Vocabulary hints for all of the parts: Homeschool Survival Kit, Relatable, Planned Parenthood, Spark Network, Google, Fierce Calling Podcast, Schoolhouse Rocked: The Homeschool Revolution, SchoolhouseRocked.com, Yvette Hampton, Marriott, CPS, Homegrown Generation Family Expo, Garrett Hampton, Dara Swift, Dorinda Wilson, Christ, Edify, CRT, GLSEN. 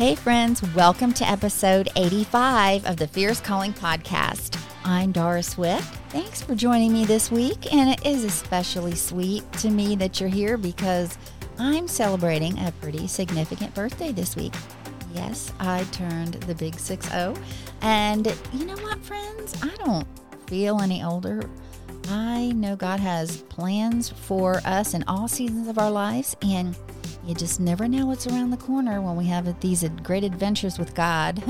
Hey friends, welcome to episode 85 of the Fierce Calling Podcast. I'm Dara Swift. Thanks for joining me this week, and it is especially sweet to me that you're here because I'm celebrating a pretty significant birthday this week. Yes, I turned the big 6-0, and you know what, friends? I don't feel any older. I know God has plans for us in all seasons of our lives, and you just never know what's around the corner when we have these great adventures with God.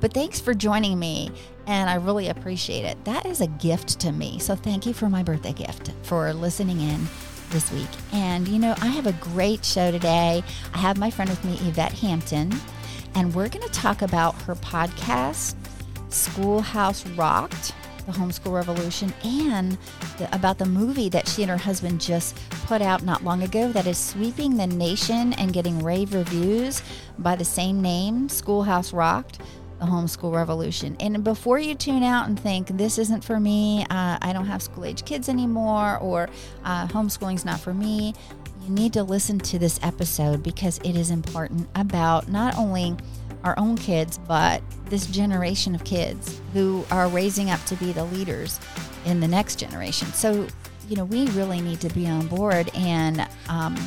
But thanks for joining me, and I really appreciate it. That is a gift to me, so thank you for my birthday gift, for listening in this week. And, you know, I have a great show today. I have my friend with me, Yvette Hampton, and we're going to talk about her podcast, Schoolhouse Rocked: The Homeschool Revolution, and about the movie that she and her husband just put out not long ago that is sweeping the nation and getting rave reviews by the same name, Schoolhouse Rocked: The Homeschool Revolution. And before you tune out and think, this isn't for me, I don't have school-age kids anymore, or homeschooling's not for me, you need to listen to this episode because it is important about not only our own kids, but this generation of kids who are raising up to be the leaders in the next generation. So, you know, we really need to be on board, and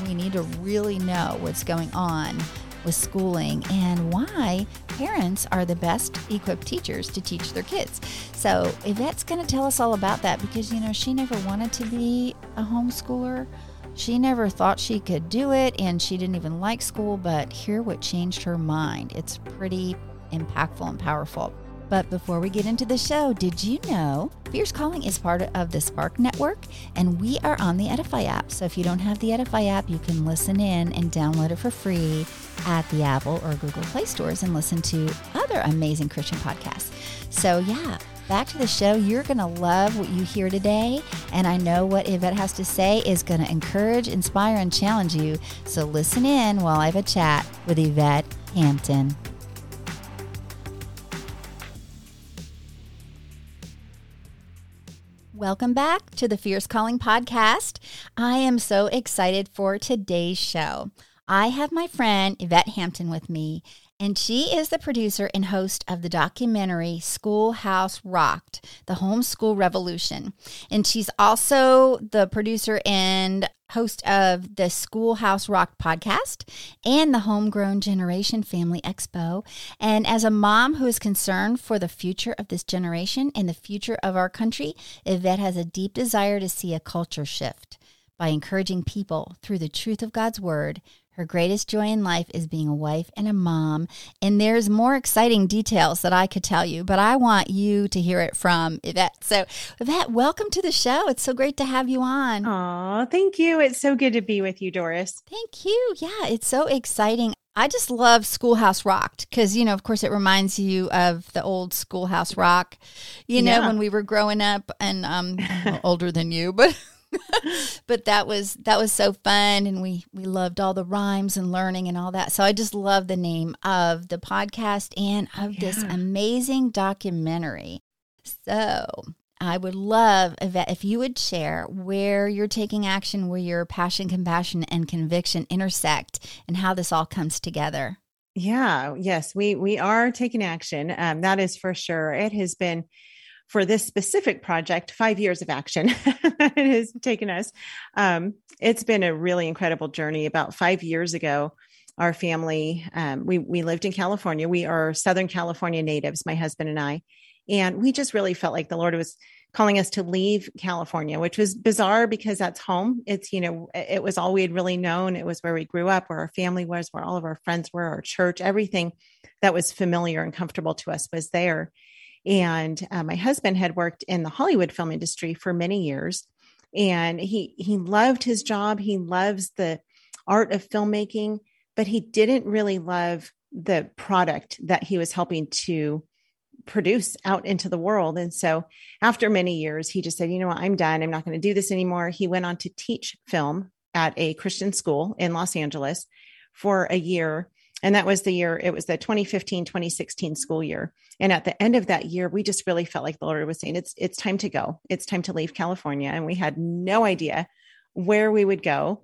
we need to really know what's going on with schooling and why parents are the best equipped teachers to teach their kids. So Yvette's going to tell us all about that because, you know, she never wanted to be a homeschooler. She never thought she could do it, and she didn't even like school, but hear what changed her mind. It's pretty impactful and powerful. But before we get into the show, did you know Fierce Calling is part of the Spark Network, and we are on the Edify app. So if you don't have the Edify app, you can listen in and download it for free at the Apple or Google Play stores and listen to other amazing Christian podcasts. So yeah, back to the show. You're going to love what you hear today, and I know what Yvette has to say is going to encourage, inspire, and challenge you. So listen in while I have a chat with Yvette Hampton. Welcome back to the Fierce Calling Podcast. I am so excited for today's show. I have my friend Yvette Hampton with me, and she is the producer and host of the documentary Schoolhouse Rocked: The Homeschool Revolution. And she's also the producer and host of the Schoolhouse Rocked podcast and the Homegrown Generation Family Expo. And as a mom who is concerned for the future of this generation and the future of our country, Yvette has a deep desire to see a culture shift by encouraging people through the truth of God's word. Her greatest joy in life is being a wife and a mom, and there's more exciting details that I could tell you, but I want you to hear it from Yvette. So, Yvette, welcome to the show. It's so great to have you on. Aw, thank you. It's so good to be with you, Doris. Thank you. Yeah, it's so exciting. I just love Schoolhouse Rocked because, you know, of course, it reminds you of the old Schoolhouse Rock, you know, when we were growing up, and I'm a little older than you, but... But that was so fun, and we loved all the rhymes and learning and all that. So I just love the name of the podcast and of this amazing documentary. So I would love, Yvette, if you would share where you're taking action, where your passion, compassion, and conviction intersect, and how this all comes together. Yeah, yes, we are taking action. That is for sure. It has been, for this specific project, 5 years of action it has taken us. It's been a really incredible journey. About 5 years ago, our family, we lived in California. We are Southern California natives, my husband and I, and we just really felt like the Lord was calling us to leave California, which was bizarre because that's home. It's, you know, it was all we had really known. It was where we grew up, where our family was, where all of our friends were, our church, everything that was familiar and comfortable to us was there. And my husband had worked in the Hollywood film industry for many years, and he loved his job. He loves the art of filmmaking, but he didn't really love the product that he was helping to produce out into the world. And so after many years, he just said, you know what, I'm done. I'm not going to do this anymore. He went on to teach film at a Christian school in Los Angeles for a year. And that was the year, it was the 2015-2016 school year. And at the end of that year, we just really felt like the Lord was saying, it's time to go. It's time to leave California. And we had no idea where we would go.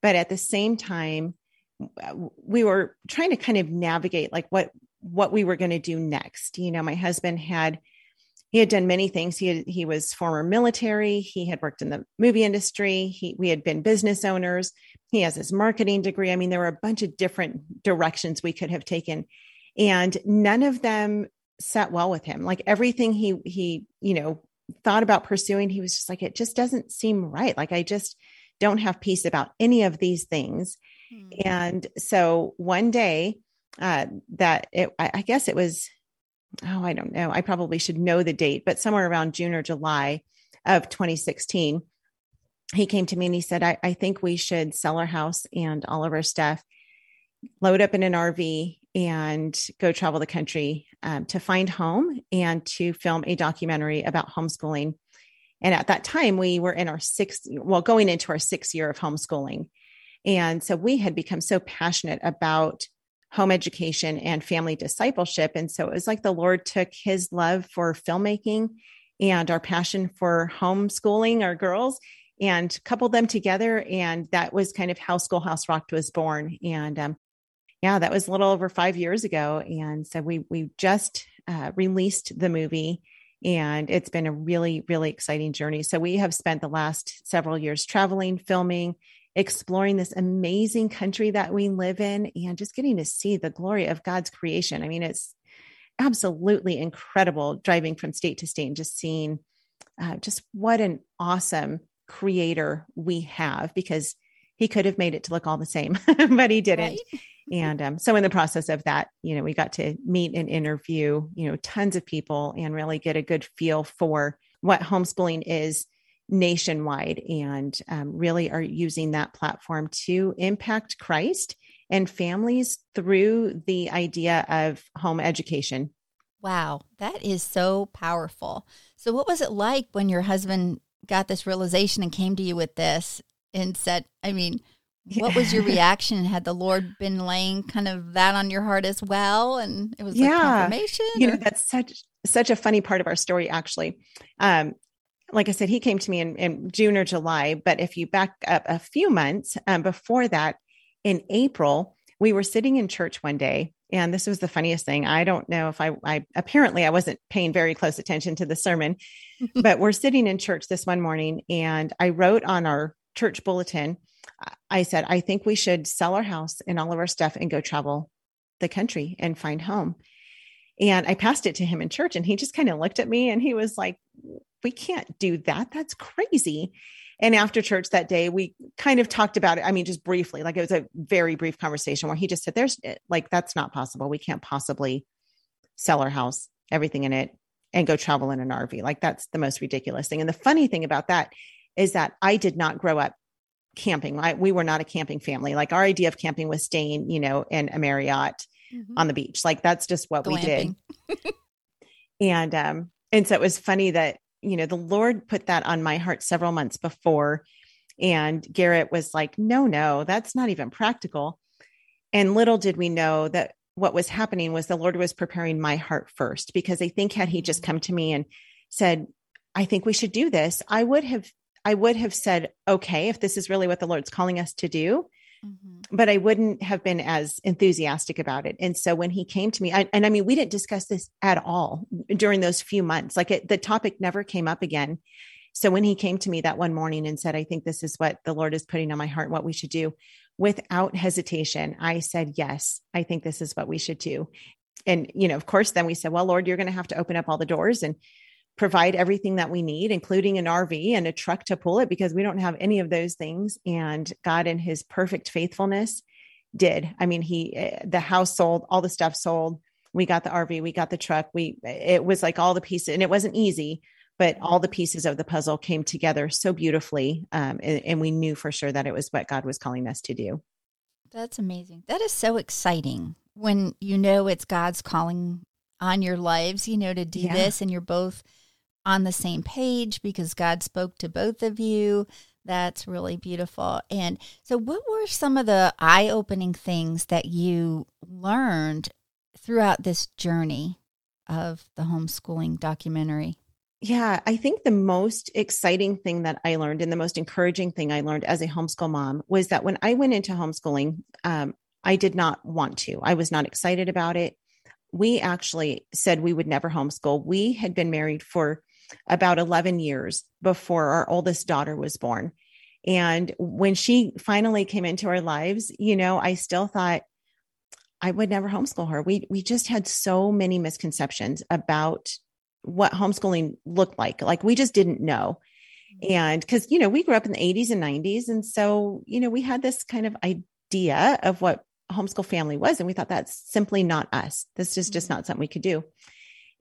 But at the same time, we were trying to kind of navigate like what we were going to do next. You know, my husband had done many things. He was former military. He had worked in the movie industry. We had been business owners. He has his marketing degree. I mean, there were a bunch of different directions we could have taken, and none of them sat well with him. Like everything he, you know, thought about pursuing, he was just like, it just doesn't seem right. Like, I just don't have peace about any of these things. Mm-hmm. And so one day, I guess it was, oh, I don't know. I probably should know the date, but somewhere around June or July of 2016, he came to me and he said, I think we should sell our house and all of our stuff, load up in an RV and go travel the country to find home and to film a documentary about homeschooling. And at that time we were in going into our 6th year of homeschooling. And so we had become so passionate about home education and family discipleship. And so it was like the Lord took his love for filmmaking and our passion for homeschooling our girls and coupled them together. And that was kind of how Schoolhouse Rocked was born. And that was a little over 5 years ago. And so we just released the movie, and it's been a really, really exciting journey. So we have spent the last several years traveling, filming, exploring this amazing country that we live in, and just getting to see the glory of God's creation. I mean, it's absolutely incredible driving from state to state and just seeing just what an awesome creator we have, because he could have made it to look all the same, but he didn't. Right? And so in the process of that, you know, we got to meet and interview, you know, tons of people and really get a good feel for what homeschooling is nationwide, and really are using that platform to impact Christ and families through the idea of home education. Wow, that is so powerful. So what was it like when your husband got this realization and came to you with this and said, I mean, what was your reaction? Had the Lord been laying kind of that on your heart as well? And it was like confirmation? You know, that's such a funny part of our story, actually. Like I said, he came to me in June or July, but if you back up a few months before that, in April, we were sitting in church one day, and this was the funniest thing. I don't know if apparently I wasn't paying very close attention to the sermon, but we're sitting in church this one morning, and I wrote on our church bulletin, I said, I think we should sell our house and all of our stuff and go travel the country and find home. And I passed it to him in church, and he just kind of looked at me and he was like, we can't do that. That's crazy. And after church that day, we kind of talked about it. I mean, just briefly, like it was a very brief conversation where he just said, that's not possible. We can't possibly sell our house, everything in it, and go travel in an RV. Like, that's the most ridiculous thing. And the funny thing about that is that I did not grow up camping. We were not a camping family. Like, our idea of camping was staying, you know, in a Marriott on the beach. Like, that's just what we did. And so it was funny that, you know, the Lord put that on my heart several months before, and Garrett was like, no, that's not even practical. And little did we know that what was happening was the Lord was preparing my heart first, because I think had he just come to me and said, I think we should do this, I would have said, okay, if this is really what the Lord's calling us to do, but I wouldn't have been as enthusiastic about it. And so when he came to me, I mean, we didn't discuss this at all during those few months, like the topic never came up again. So when he came to me that one morning and said, I think this is what the Lord is putting on my heart, what we should do, without hesitation, I said, yes, I think this is what we should do. And, you know, of course, then we said, well, Lord, you're going to have to open up all the doors and provide everything that we need, including an RV and a truck to pull it, because we don't have any of those things. And God, in his perfect faithfulness, did. I mean, the house sold, all the stuff sold. We got the RV, we got the truck. It was like all the pieces, and it wasn't easy, but all the pieces of the puzzle came together so beautifully. And we knew for sure that it was what God was calling us to do. That's amazing. That is so exciting when you know it's God's calling on your lives, you know, to do this, and you're both on the same page because God spoke to both of you. That's really beautiful. And so what were some of the eye-opening things that you learned throughout this journey of the homeschooling documentary? Yeah, I think the most exciting thing that I learned and the most encouraging thing I learned as a homeschool mom was that when I went into homeschooling, I did not want to. I was not excited about it. We actually said we would never homeschool. We had been married for about 11 years before our oldest daughter was born. And when she finally came into our lives, you know, I still thought I would never homeschool her. We just had so many misconceptions about what homeschooling looked like. Like we just didn't know. And because, you know, we grew up in the 80s and 90s. And so, you know, we had this kind of idea of what a homeschool family was. And we thought that's simply not us. This is just not something we could do.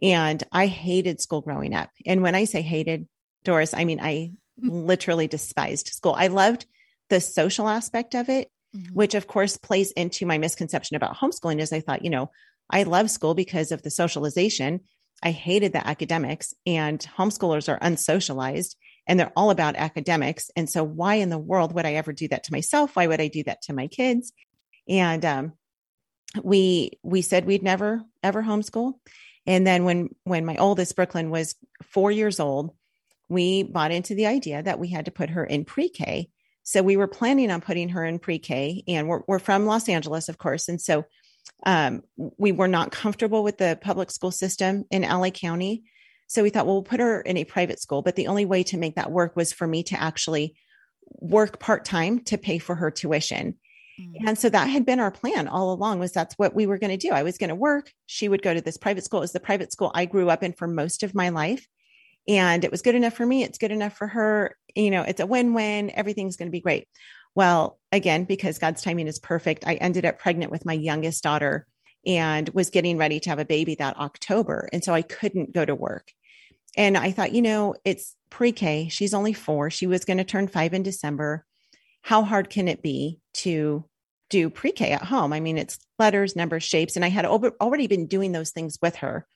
And I hated school growing up. And when I say hated, Doris, I mean, I literally despised school. I loved the social aspect of it, which of course plays into my misconception about homeschooling is I thought, you know, I love school because of the socialization. I hated the academics, and homeschoolers are unsocialized and they're all about academics. And so why in the world would I ever do that to myself? Why would I do that to my kids? And, we said we'd never, ever homeschool. And then when my oldest Brooklyn was 4 years old, we bought into the idea that we had to put her in pre-K. So we were planning on putting her in pre-K, and we're from Los Angeles, of course. And so we were not comfortable with the public school system in LA County. So we thought, well, we'll put her in a private school. But the only way to make that work was for me to actually work part-time to pay for her tuition. And so that had been our plan all along, was that's what we were going to do. I was going to work. She would go to this private school. It was the private school I grew up in for most of my life. And it was good enough for me. It's good enough for her. You know, it's a win-win. Everything's going to be great. Well, again, because God's timing is perfect, I ended up pregnant with my youngest daughter and was getting ready to have a baby that October. And so I couldn't go to work. And I thought, you know, it's pre-K. She's only 4. She was going to turn 5 in December. How hard can it be to do pre-K at home? I mean, it's letters, numbers, shapes. And I had already been doing those things with her.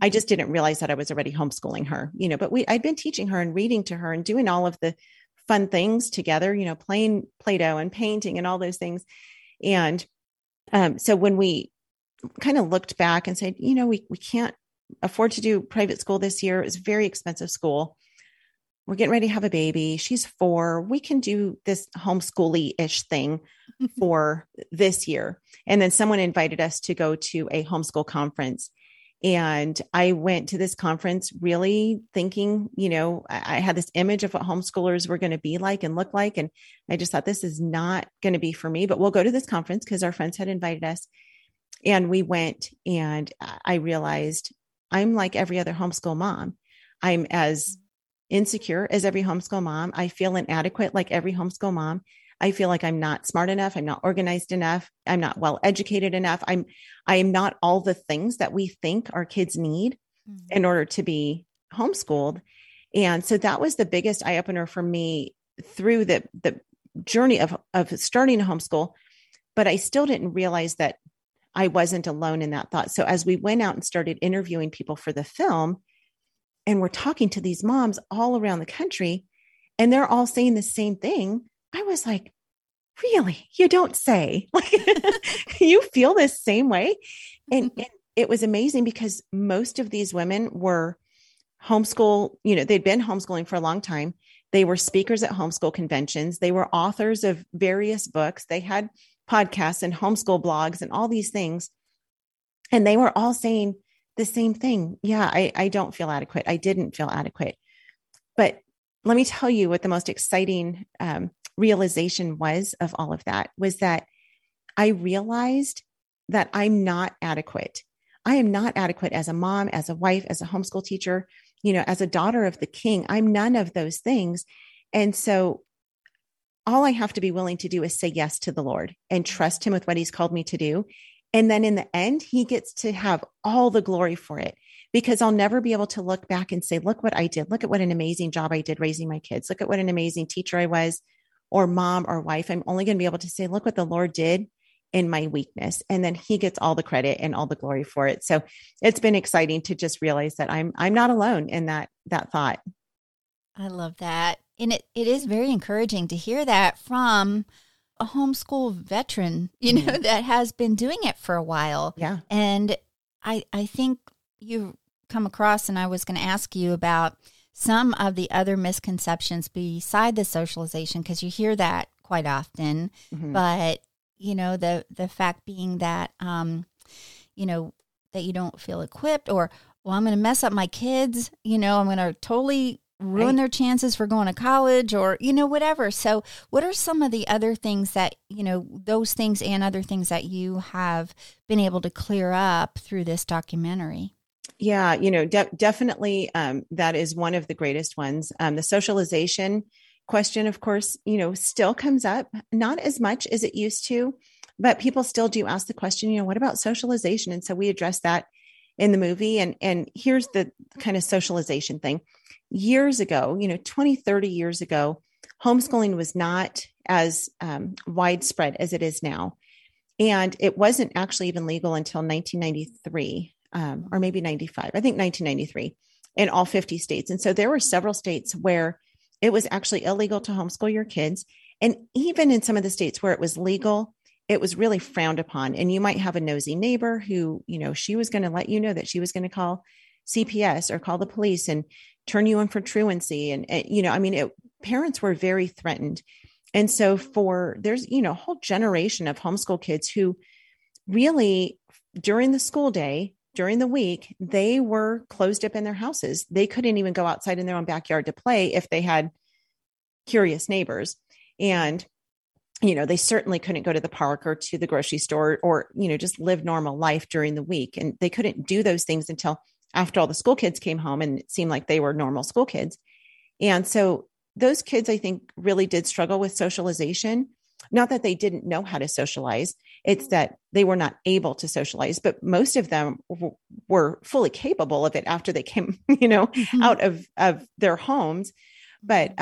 I just didn't realize that I was already homeschooling her, you know, but I'd been teaching her and reading to her and doing all of the fun things together, you know, playing Play-Doh and painting and all those things. And so when we kind of looked back and said, you know, we can't afford to do private school this year. It was a very expensive school. We're getting ready to have a baby. She's 4. We can do this homeschooly-ish thing for this year. And then someone invited us to go to a homeschool conference. And I went to this conference really thinking, you know, I had this image of what homeschoolers were going to be like and look like. And I just thought, this is not going to be for me, but we'll go to this conference because our friends had invited us. And we went, and I realized I'm like every other homeschool mom. I'm as insecure as every homeschool mom. I feel inadequate like every homeschool mom. I feel like I'm not smart enough. I'm not organized enough. I'm not well-educated enough. I am not all the things that we think our kids need in order to be homeschooled. And so that was the biggest eye opener for me through the journey of starting a homeschool, but I still didn't realize that I wasn't alone in that thought. So as we went out and started interviewing people for the film, and we're talking to these moms all around the country, and they're all saying the same thing, I was like, really? You don't say. Like, you feel this same way? And it was amazing because most of these women were homeschool, you know, they'd been homeschooling for a long time. They were speakers at homeschool conventions. They were authors of various books. They had podcasts and homeschool blogs and all these things. And they were all saying the same thing. Yeah, I don't feel adequate. I didn't feel adequate. But let me tell you what the most exciting realization was of all of that was that I realized that I'm not adequate. I am not adequate as a mom, as a wife, as a homeschool teacher, you know, as a daughter of the King. I'm none of those things. And so all I have to be willing to do is say yes to the Lord and trust him with what he's called me to do. And then in the end, he gets to have all the glory for it, because I'll never be able to look back and say, look what I did. Look at what an amazing job I did raising my kids. Look at what an amazing teacher I was, or mom or wife. I'm only going to be able to say, look what the Lord did in my weakness. And then he gets all the credit and all the glory for it. So it's been exciting to just realize that I'm not alone in that thought. I love that. And it is very encouraging to hear that from a homeschool veteran, you know, that has been doing it for a while. Yeah. And I think you come across, and I was going to ask you about some of the other misconceptions beside the socialization, because you hear that quite often, but you know, the fact being that, you know, that you don't feel equipped, or, well, I'm going to mess up my kids, you know, I'm going to totally ruin their chances for going to college, or, you know, whatever. So what are some of the other things that, you know, those things and other things that you have been able to clear up through this documentary? Yeah, you know, definitely that is one of the greatest ones. The socialization question, of course, you know, still comes up, not as much as it used to, but people still do ask the question, you know, what about socialization? And so we address that in the movie. And here's the kind of socialization thing. Years ago, you know, 20, 30 years ago, homeschooling was not as widespread as it is now. And it wasn't actually even legal until 1993, or maybe 95, I think 1993, in all 50 states. And so there were several states where it was actually illegal to homeschool your kids. And even in some of the states where it was legal, it was really frowned upon. And you might have a nosy neighbor who, you know, she was going to let you know that she was going to call CPS or call the police and turn you in for truancy. And you know, I mean, parents were very threatened. And so there's, you know, a whole generation of homeschool kids who really during the school day, during the week, they were closed up in their houses. They couldn't even go outside in their own backyard to play if they had curious neighbors. And, you know, they certainly couldn't go to the park or to the grocery store or, you know, just live normal life during the week. And they couldn't do those things until after all the school kids came home, and it seemed like they were normal school kids. And so those kids, I think, really did struggle with socialization. Not that they didn't know how to socialize. It's that they were not able to socialize, but most of them were fully capable of it after they came, you know, out of their homes. But,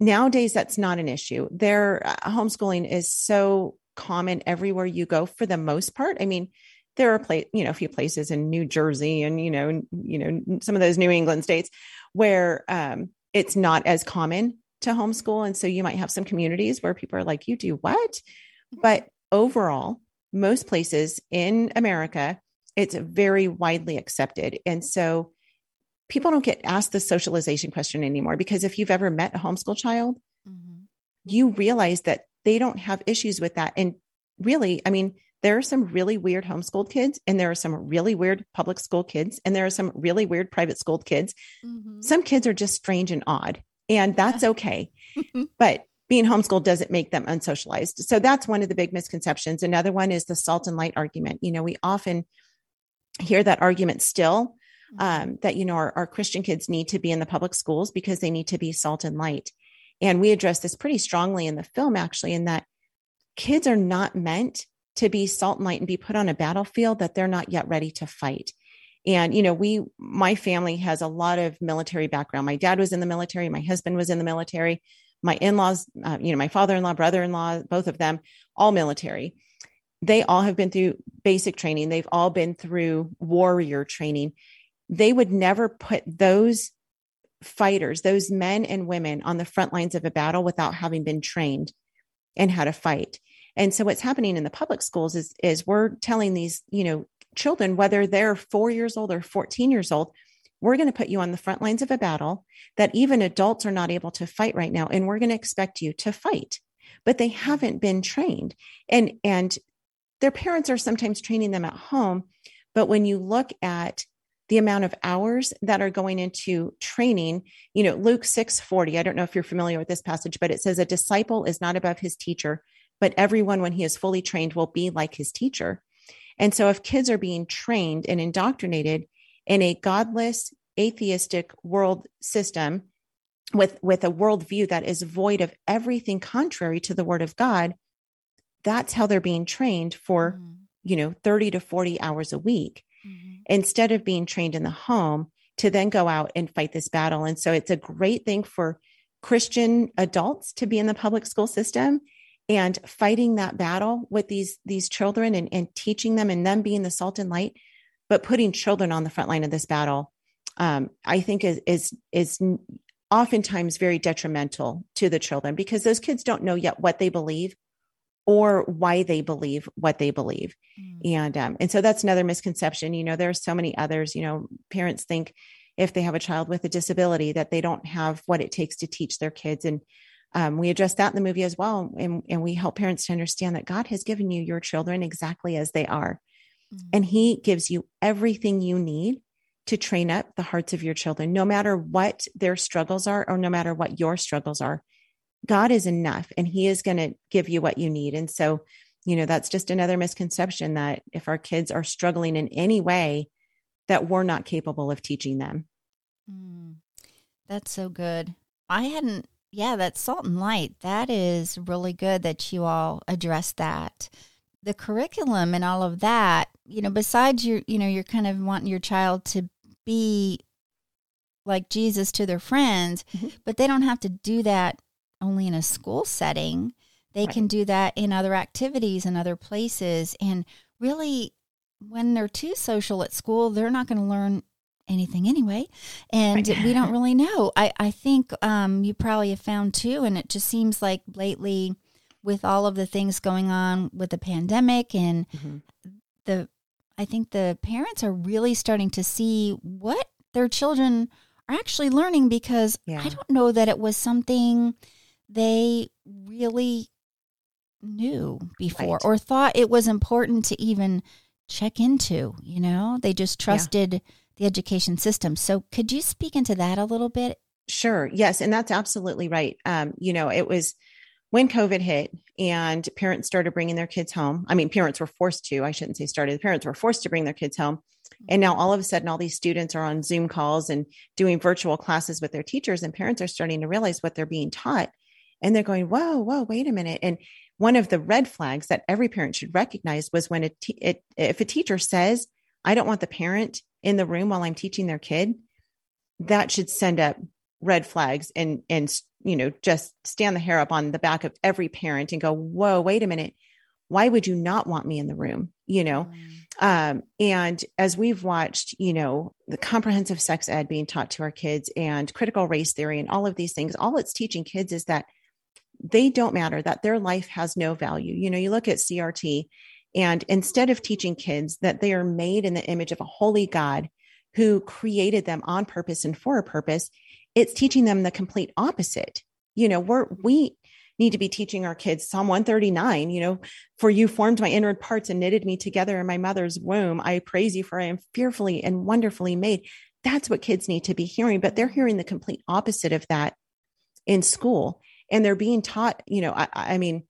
nowadays, that's not an issue. Their homeschooling is so common everywhere you go for the most part. I mean, there are a few places in New Jersey and, you know, some of those New England states where it's not as common to homeschool. And so you might have some communities where people are like, you do what? But overall, most places in America, it's very widely accepted. And so people don't get asked the socialization question anymore, because if you've ever met a homeschool child, you realize that they don't have issues with that. And really, I mean, there are some really weird homeschooled kids, and there are some really weird public school kids, and there are some really weird private schooled kids. Some kids are just strange and odd, and that's okay. But being homeschooled doesn't make them unsocialized. So that's one of the big misconceptions. Another one is the salt and light argument. You know, we often hear that argument still. That, you know, our Christian kids need to be in the public schools because they need to be salt and light. And we address this pretty strongly in the film, actually, in that kids are not meant to be salt and light and be put on a battlefield that they're not yet ready to fight. And, you know, my family has a lot of military background. My dad was in the military. My husband was in the military. My in-laws, you know, my father-in-law, brother-in-law, both of them, all military. They all have been through basic training. They've all been through warrior training. They would never put those fighters, those men and women, on the front lines of a battle without having been trained in how to fight. And so what's happening in the public schools is we're telling these, you know, children, whether they're 4 years old or 14 years old, we're going to put you on the front lines of a battle that even adults are not able to fight right now. And we're going to expect you to fight, but they haven't been trained. And their parents are sometimes training them at home. But when you look at the amount of hours that are going into training, you know, Luke 6:40, I don't know if you're familiar with this passage, but it says a disciple is not above his teacher, but everyone, when he is fully trained, will be like his teacher. And so if kids are being trained and indoctrinated in a godless, atheistic world system with a worldview that is void of everything contrary to the word of God, that's how they're being trained for, you know, 30 to 40 hours a week. Instead of being trained in the home to then go out and fight this battle. And so it's a great thing for Christian adults to be in the public school system and fighting that battle with these children and teaching them and them being the salt and light, but putting children on the front line of this battle, I think is oftentimes very detrimental to the children, because those kids don't know yet what they believe or why they believe what they believe. And so that's another misconception. You know, there are so many others. You know, parents think if they have a child with a disability that they don't have what it takes to teach their kids. And We address that in the movie as well. And we help parents to understand that God has given you your children exactly as they are. Mm-hmm. And He gives you everything you need to train up the hearts of your children, no matter what their struggles are, or no matter what your struggles are. God is enough, and He is going to give you what you need. And so, you know, that's just another misconception that if our kids are struggling in any way, that we're not capable of teaching them. Mm, that's so good. I hadn't, that's salt and light. That is really good that you all address that. The curriculum and all of that, you know, besides you're kind of wanting your child to be like Jesus to their friends, mm-hmm. but they don't have to do that only in a school setting. They right. can do that in other activities and other places. And really, when they're too social at school, they're not going to learn anything anyway. And right. we don't really know. I think you probably have found too, and it just seems like lately with all of the things going on with the pandemic and mm-hmm. I think the parents are really starting to see what their children are actually learning, because I don't know that it was something they really knew before right. or thought it was important to even check into, you know, they just trusted the education system. So could you speak into that a little bit? Sure. Yes. And that's absolutely right. You know, it was when COVID hit and parents started bringing their kids home. I mean, parents were forced to, I shouldn't say started, parents were forced to bring their kids home. And now all of a sudden, all these students are on Zoom calls and doing virtual classes with their teachers, and parents are starting to realize what they're being taught. And they're going, whoa, wait a minute. And one of the red flags that every parent should recognize was when if a teacher says, I don't want the parent in the room while I'm teaching their kid, that should send up red flags and, you know, just stand the hair up on the back of every parent and go, whoa, wait a minute. Why would you not want me in the room? You know? And as we've watched, you know, the comprehensive sex ed being taught to our kids and critical race theory and all of these things, all it's teaching kids is that they don't matter, that their life has no value. You know, you look at CRT, and instead of teaching kids that they are made in the image of a holy God who created them on purpose and for a purpose, it's teaching them the complete opposite. You know, we need to be teaching our kids Psalm 139, you know, for you formed my inward parts and knitted me together in my mother's womb. I praise you, for I am fearfully and wonderfully made. That's what kids need to be hearing, but they're hearing the complete opposite of that in school. And they're being taught, you know, I mean,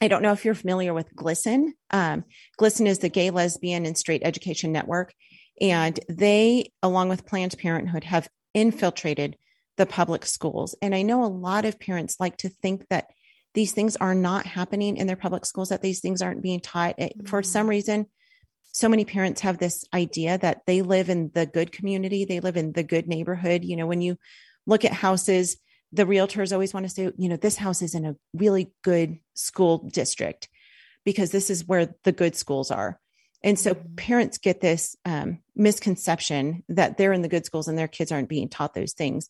I don't know if you're familiar with GLSEN. GLSEN is the Gay, Lesbian, and Straight Education Network. And they, along with Planned Parenthood, have infiltrated the public schools. And I know a lot of parents like to think that these things are not happening in their public schools, that these things aren't being taught. Mm-hmm. For some reason, so many parents have this idea that they live in the good community, they live in the good neighborhood. You know, when you look at houses, the realtors always want to say, you know, this house is in a really good school district because this is where the good schools are. And so mm-hmm. parents get this misconception that they're in the good schools and their kids aren't being taught those things.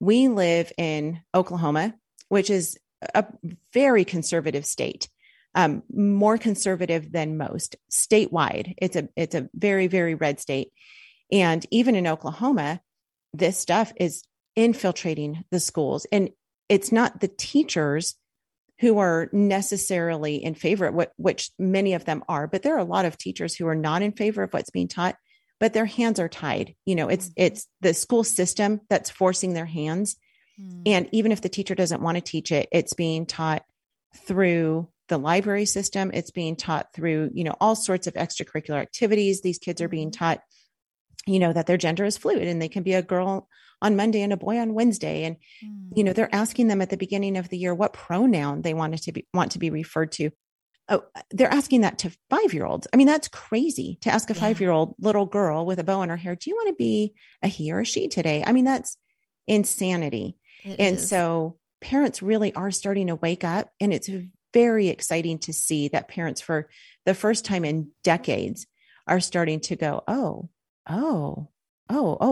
We live in Oklahoma, which is a very conservative state, more conservative than most statewide. It's a very, very red state. And even in Oklahoma, this stuff is infiltrating the schools. And it's not the teachers who are necessarily in favor of which many of them are, but there are a lot of teachers who are not in favor of what's being taught, but their hands are tied. You know, it's the school system that's forcing their hands. Mm. And even if the teacher doesn't want to teach it, it's being taught through the library system. It's being taught through, you know, all sorts of extracurricular activities. These kids are being taught, you know, that their gender is fluid and they can be a girl on Monday and a boy on Wednesday. And, you know, they're asking them at the beginning of the year, what pronoun they want to be referred to. Oh, they're asking that to 5-year-olds. I mean, that's crazy to ask a 5-year-old little girl with a bow in her hair, do you want to be a he or a she today? I mean, that's insanity. So parents really are starting to wake up, and it's very exciting to see that parents for the first time in decades are starting to go, Oh,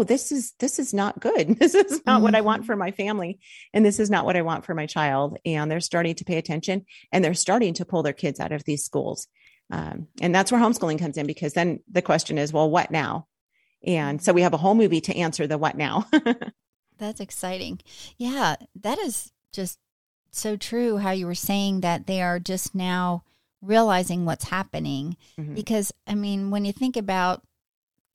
this is not good. This is not what I want for my family. And this is not what I want for my child. And they're starting to pay attention, and they're starting to pull their kids out of these schools. And that's where homeschooling comes in, because then the question is, well, what now? And so we have a whole movie to answer the what now. That's exciting. Yeah, that is just so true how you were saying that they are just now realizing what's happening. Mm-hmm. Because, I mean, when you think about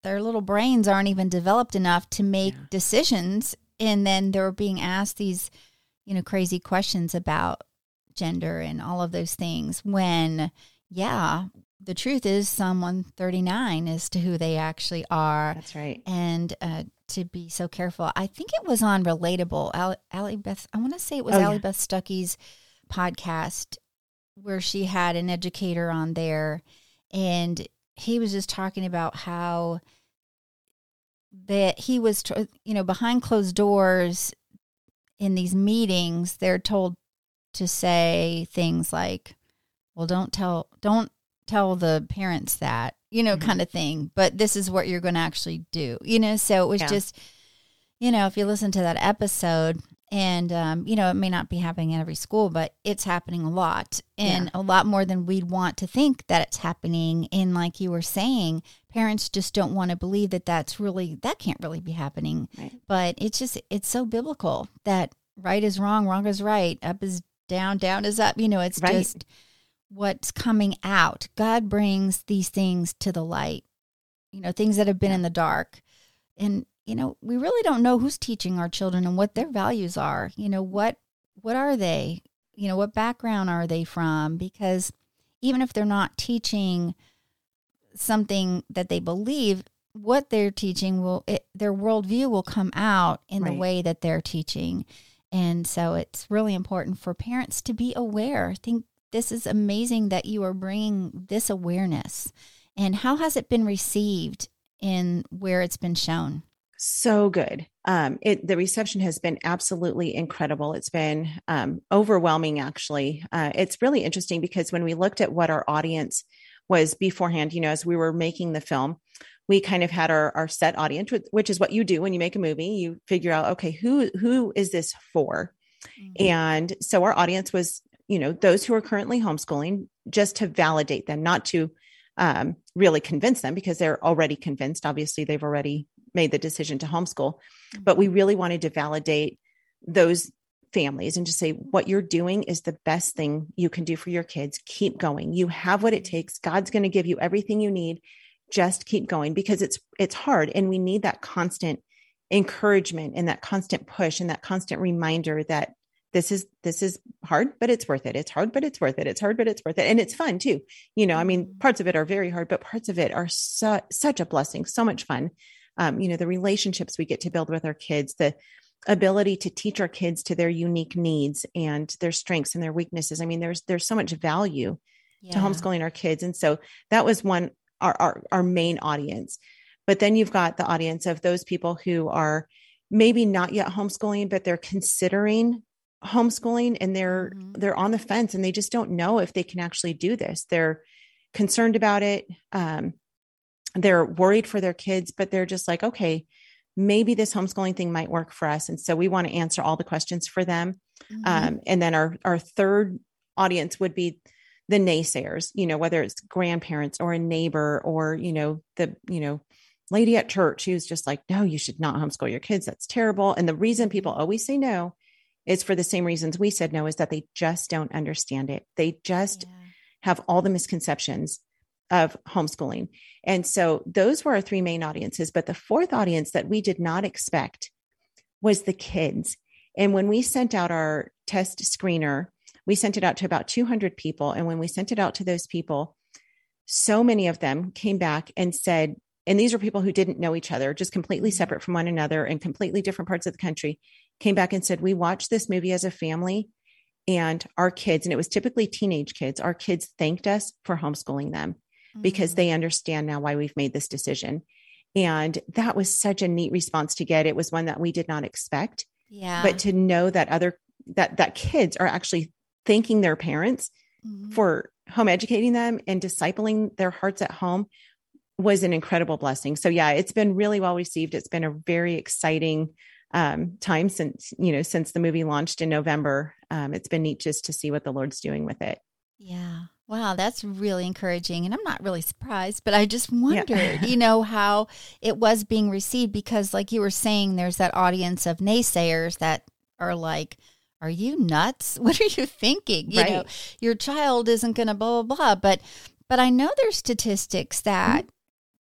their little brains aren't even developed enough to make decisions. And then they're being asked these, you know, crazy questions about gender and all of those things when, the truth is someone 39 as to who they actually are. That's right. And to be so careful. I think it was on Relatable. Allie Beth Stuckey's podcast where she had an educator on there. And he was just talking about how that he was, behind closed doors in these meetings, they're told to say things like, well, don't tell the parents that, mm-hmm. kind of thing, but this is what you're going to actually do, so it was just, if you listen to that episode and, it may not be happening in every school, but it's happening a lot and a lot more than we'd want to think that it's happening. And like you were saying, parents just don't want to believe that that can't really be happening, right. But it's so biblical that right is wrong, wrong is right, up is down, down is up, it's right. Just what's coming out. God brings these things to the light, things that have been in the dark. And, we really don't know who's teaching our children and what their values are. What are they? What background are they from? Because even if they're not teaching something that they believe, what they're teaching their worldview will come out in right. the way that they're teaching. And so it's really important for parents to be aware. I think this is amazing that you are bringing this awareness. And how has it been received in where it's been shown? So good. The reception has been absolutely incredible. It's been overwhelming, actually. It's really interesting because when we looked at what our audience was beforehand, as we were making the film, we kind of had our set audience, which is what you do when you make a movie. You figure out, okay, who is this for? Mm-hmm. And so our audience was, those who are currently homeschooling, just to validate them, not to really convince them because they're already convinced. Obviously, they've already made the decision to homeschool, mm-hmm. but we really wanted to validate those families and just say, what you're doing is the best thing you can do for your kids. Keep going. You have what it takes. God's going to give you everything you need. Just keep going, because it's hard. And we need that constant encouragement and that constant push and that constant reminder that this is hard, but it's worth it. It's hard, but it's worth it. It's hard, but it's worth it. And it's fun too. Parts of it are very hard, but parts of it are such a blessing, so much fun. The relationships we get to build with our kids, the ability to teach our kids to their unique needs and their strengths and their weaknesses. I mean, there's so much value to homeschooling our kids. And so that was one, our main audience. But then you've got the audience of those people who are maybe not yet homeschooling, but they're considering homeschooling and they're on the fence and they just don't know if they can actually do this. They're concerned about it. They're worried for their kids, but they're just like, okay, maybe this homeschooling thing might work for us. And so we want to answer all the questions for them. Mm-hmm. And then our third audience would be the naysayers, whether it's grandparents or a neighbor or, the lady at church who's just like, no, you should not homeschool your kids. That's terrible. And the reason people always say no is for the same reasons we said no, is that they just don't understand it. They just have all the misconceptions of homeschooling. And so those were our three main audiences. But the fourth audience that we did not expect was the kids. And when we sent out our test screener, we sent it out to about 200 people. And when we sent it out to those people, so many of them came back and said, and these are people who didn't know each other, just completely separate from one another and completely different parts of the country, came back and said, we watched this movie as a family and our kids, and it was typically teenage kids, our kids thanked us for homeschooling them because they understand now why we've made this decision. And that was such a neat response to get. It was one that we did not expect, but to know that that kids are actually thanking their parents for home educating them and discipling their hearts at home was an incredible blessing. So it's been really well received. It's been a very exciting time since the movie launched in November. It's been neat just to see what the Lord's doing with it. Yeah. Wow. That's really encouraging. And I'm not really surprised, but I just wondered, how it was being received, because like you were saying, there's that audience of naysayers that are like, are you nuts? What are you thinking? You know, your child isn't going to blah, blah, blah. But I know there's statistics that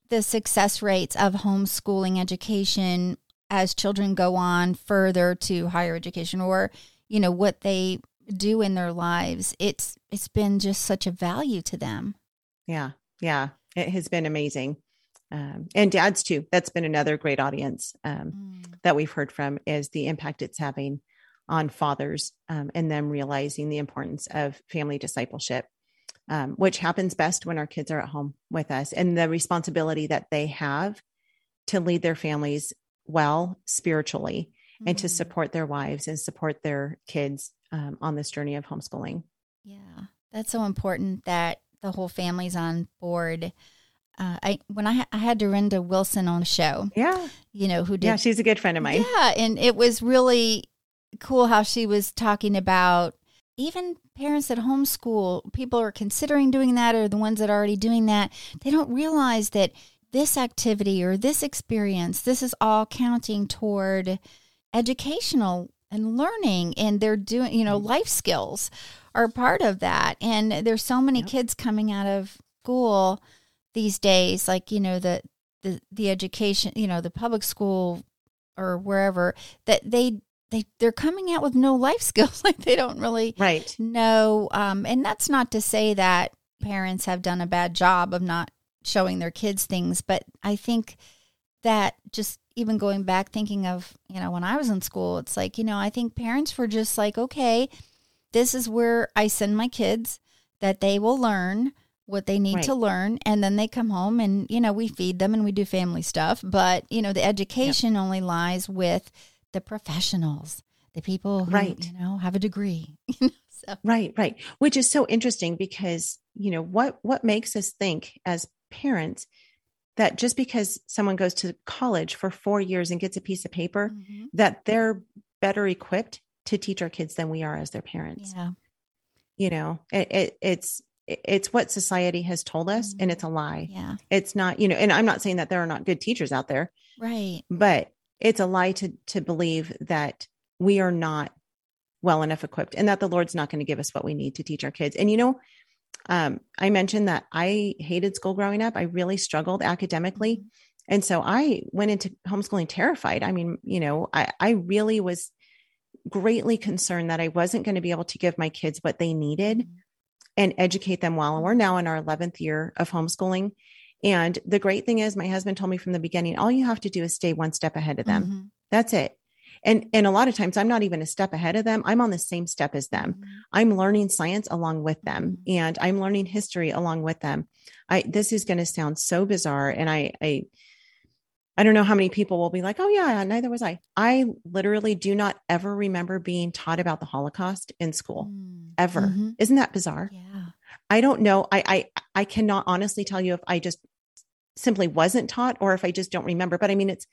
the success rates of homeschooling education as children go on further to higher education or, you know, what they do in their lives, it's been just such a value to them. Yeah. Yeah. It has been amazing. And dads too. That's been another great audience that we've heard from, is the impact it's having on fathers and them realizing the importance of family discipleship, which happens best when our kids are at home with us, and the responsibility that they have to lead their families well spiritually and to support their wives and support their kids on this journey of homeschooling. Yeah. That's so important that the whole family's on board. I had Dorinda Wilson on the show, you know, who did, she's a good friend of mine. Yeah. And it was really cool how she was talking about even parents that homeschool, people are considering doing that, or the ones that are already doing that. They don't realize that this activity or this experience, this is all counting toward educational and learning, and they're doing, you know, life skills are part of that. And there's so many kids coming out of school these days, like, you know, the education, you know, the public school or wherever, that they're coming out with no life skills. Like they don't really know. And that's not to say that parents have done a bad job of not showing their kids things, but I think that just even going back, thinking of, you know, when I was in school, it's like, you know, I think parents were just like, okay, this is where I send my kids, that they will learn what they need to learn. And then they come home and, you know, we feed them and we do family stuff, but you know, the education only lies with the professionals, the people who, you know, have a degree. Right. Which is so interesting because, you know, what makes us think as parents that just because someone goes to college for 4 years and gets a piece of paper, that they're better equipped to teach our kids than we are as their parents. Yeah. You know, it's what society has told us, and it's a lie. Yeah. It's not, you know, and I'm not saying that there are not good teachers out there, but it's a lie to believe that we are not well enough equipped and that the Lord's not going to give us what we need to teach our kids. And, you know, I mentioned that I hated school growing up. I really struggled academically. And so I went into homeschooling terrified. I mean, you know, I really was greatly concerned that I wasn't going to be able to give my kids what they needed and educate them well. And we're now in our 11th year of homeschooling. And the great thing is my husband told me from the beginning, all you have to do is stay one step ahead of them. That's it. And a lot of times I'm not even a step ahead of them. I'm on the same step as them. I'm learning science along with them, and I'm learning history along with them. This is going to sound so bizarre. And I don't know how many people will be like, oh yeah, neither was I. I literally do not ever remember being taught about the Holocaust in school ever. Isn't that bizarre? Yeah. I don't know. I cannot honestly tell you if I just simply wasn't taught or if I just don't remember, but I mean, it's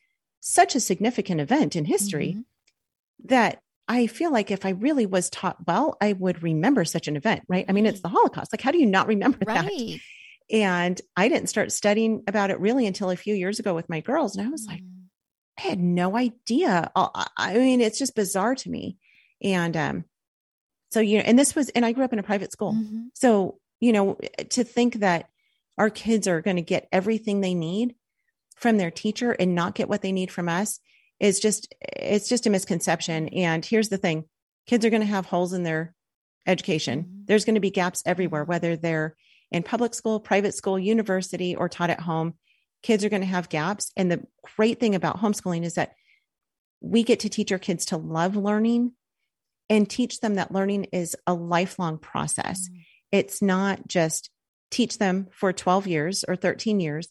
such a significant event in history that I feel like if I really was taught well, I would remember such an event, right? I mean, it's the Holocaust. Like, how do you not remember that? And I didn't start studying about it really until a few years ago with my girls. And I was like, I had no idea. I mean, it's just bizarre to me. And, so, you know, and I grew up in a private school. So, you know, to think that our kids are going to get everything they need from their teacher and not get what they need from us is just, it's just a misconception. And here's the thing, kids are going to have holes in their education. There's going to be gaps everywhere, whether they're in public school, private school, university, or taught at home. Kids are going to have gaps. And the great thing about homeschooling is that we get to teach our kids to love learning and teach them that learning is a lifelong process. It's not just teach them for 12 years or 13 years.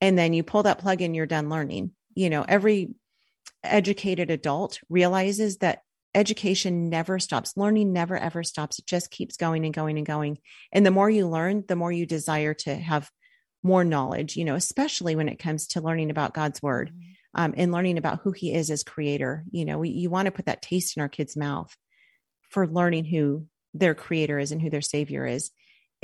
And then you pull that plug and you're done learning. You know, every educated adult realizes that education never stops. Learning never, ever stops. It just keeps going and going and going. And the more you learn, the more you desire to have more knowledge, you know, especially when it comes to learning about God's word and learning about who he is as creator. You know, you want to put that taste in our kids' mouth for learning who their creator is and who their savior is.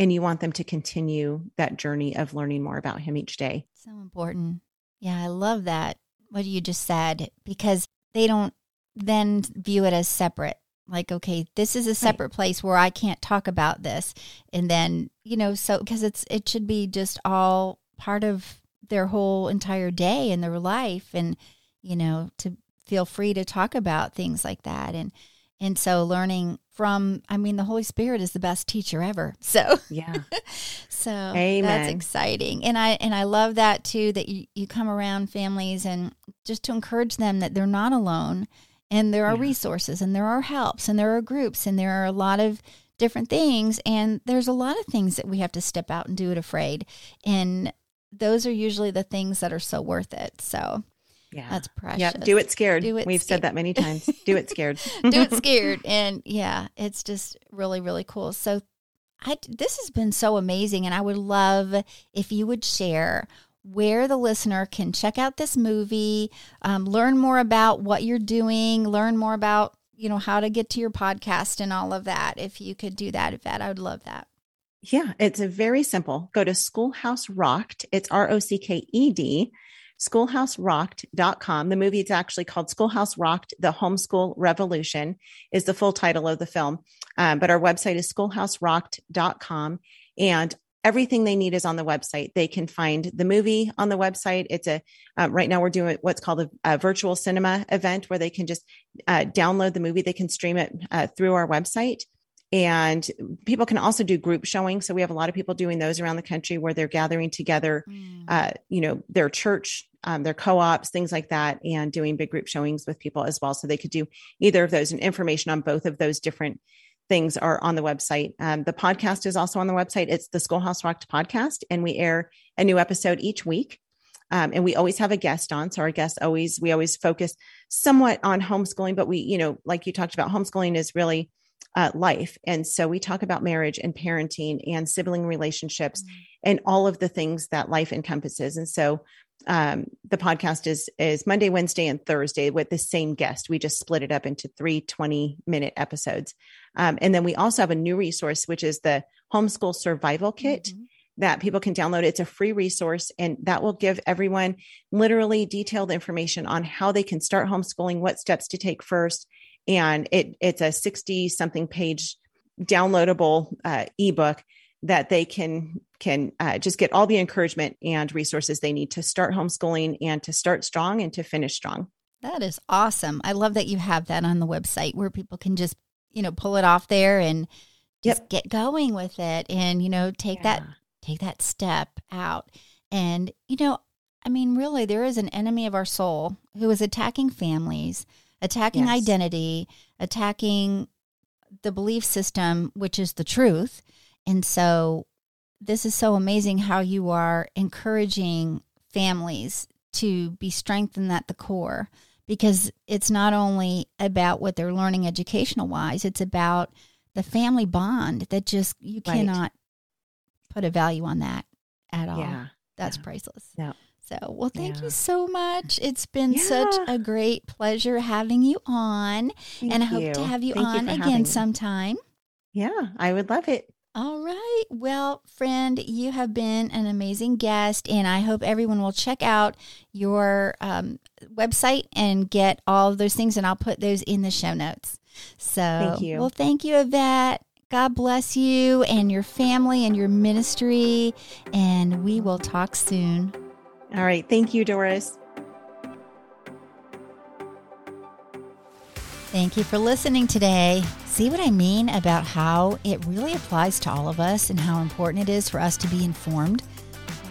And you want them to continue that journey of learning more about him each day. So important. Yeah. I love that. What you just said, because they don't then view it as separate. like, okay, this is a separate place where I can't talk about this. And then, you know, so because it should be just all part of their whole entire day and their life, and, you know, to feel free to talk about things like that. And so learning from, I mean, the Holy Spirit is the best teacher ever. So, yeah. So amen. That's exciting. And I love that too, that you come around families and just to encourage them that they're not alone, and there are resources, and there are helps, and there are groups, and there are a lot of different things. And there's a lot of things that we have to step out and do it afraid. And those are usually the things that are so worth it. So yeah, that's precious. Yep. Do it scared. We've said that many times. Do it scared. Do it scared. And yeah, it's just really, really cool. So this has been so amazing. And I would love if you would share where the listener can check out this movie, learn more about what you're doing, learn more about, you know, how to get to your podcast and all of that. If you could do that, Yvette, I would love that. Yeah, it's a very simple. Go to Schoolhouse Rocked. It's ROCKED, SchoolhouseRocked.com. The movie is actually called Schoolhouse Rocked: The Homeschool Revolution is the full title of the film. But our website is SchoolhouseRocked.com. And everything they need is on the website. They can find the movie on the website. It's right now we're doing what's called a virtual cinema event where they can just download the movie. They can stream it through our website. And people can also do group showing. So we have a lot of people doing those around the country where they're gathering together, you know, their church, their co-ops, things like that, and doing big group showings with people as well. So they could do either of those, and information on both of those different things are on the website. The podcast is also on the website. It's the Schoolhouse Rocked podcast, and we air a new episode each week. And we always have a guest on. So our guests we always focus somewhat on homeschooling, but we, you know, like you talked about, homeschooling is really life. And so we talk about marriage and parenting and sibling relationships and all of the things that life encompasses. And so the podcast is Monday, Wednesday, and Thursday with the same guest. We just split it up into 3 20-minute episodes. And then we also have a new resource, which is the Homeschool Survival Kit that people can download. It's a free resource, and that will give everyone literally detailed information on how they can start homeschooling, what steps to take first. And it's a 60 something page downloadable ebook that they can just get all the encouragement and resources they need to start homeschooling and to start strong and to finish strong. That is awesome. I love that you have that on the website where people can just, you know, pull it off there and just get going with it and, you know, take that step out. And, you know, I mean, really there is an enemy of our soul who is attacking families, attacking identity, attacking the belief system, which is the truth. And so this is so amazing how you are encouraging families to be strengthened at the core, because it's not only about what they're learning educational wise, it's about the family bond that just, you cannot put a value on that at all. Yeah. That's priceless. Yeah. So, well, thank you so much. It's been such a great pleasure having you on. Thank you. I hope to have you on again sometime. Yeah, I would love it. All right. Well, friend, you have been an amazing guest, and I hope everyone will check out your website and get all of those things, and I'll put those in the show notes. So, thank you. Well, thank you, Yvette. God bless you and your family and your ministry, and we will talk soon. All right. Thank you, Doris. Thank you for listening today. See what I mean about how it really applies to all of us and how important it is for us to be informed?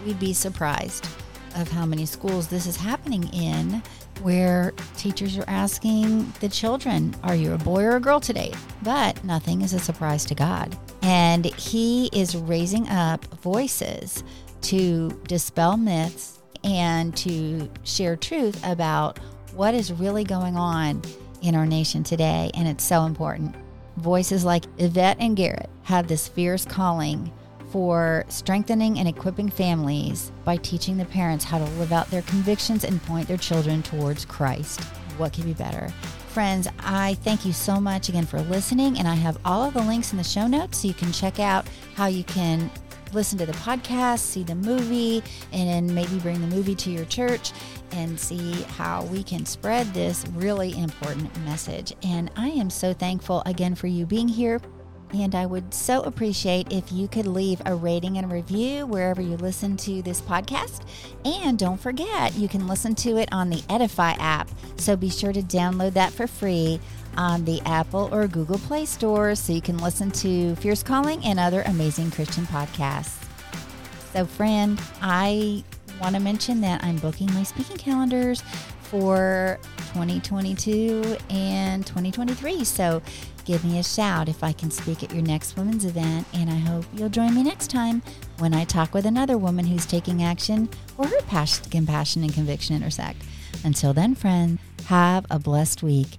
We'd be surprised of how many schools this is happening in, where teachers are asking the children, are you a boy or a girl today? But nothing is a surprise to God. And He is raising up voices to dispel myths and to share truth about what is really going on in our nation today, and it's so important. Voices like Yvette and Garrett have this fierce calling for strengthening and equipping families by teaching the parents how to live out their convictions and point their children towards Christ. What could be better? Friends, I thank you so much again for listening, and I have all of the links in the show notes so you can check out how you can listen to the podcast, see the movie, and then maybe bring the movie to your church and see how we can spread this really important message. And I am so thankful again for you being here. And I would so appreciate if you could leave a rating and review wherever you listen to this podcast. And don't forget, you can listen to it on the Edify app. So be sure to download that for free on the Apple or Google Play stores so you can listen to Fierce Calling and other amazing Christian podcasts. So friend, I want to mention that I'm booking my speaking calendars for 2022 and 2023. So give me a shout if I can speak at your next women's event, and I hope you'll join me next time when I talk with another woman who's taking action or her passion, compassion, and conviction intersect. Until then, friend, have a blessed week,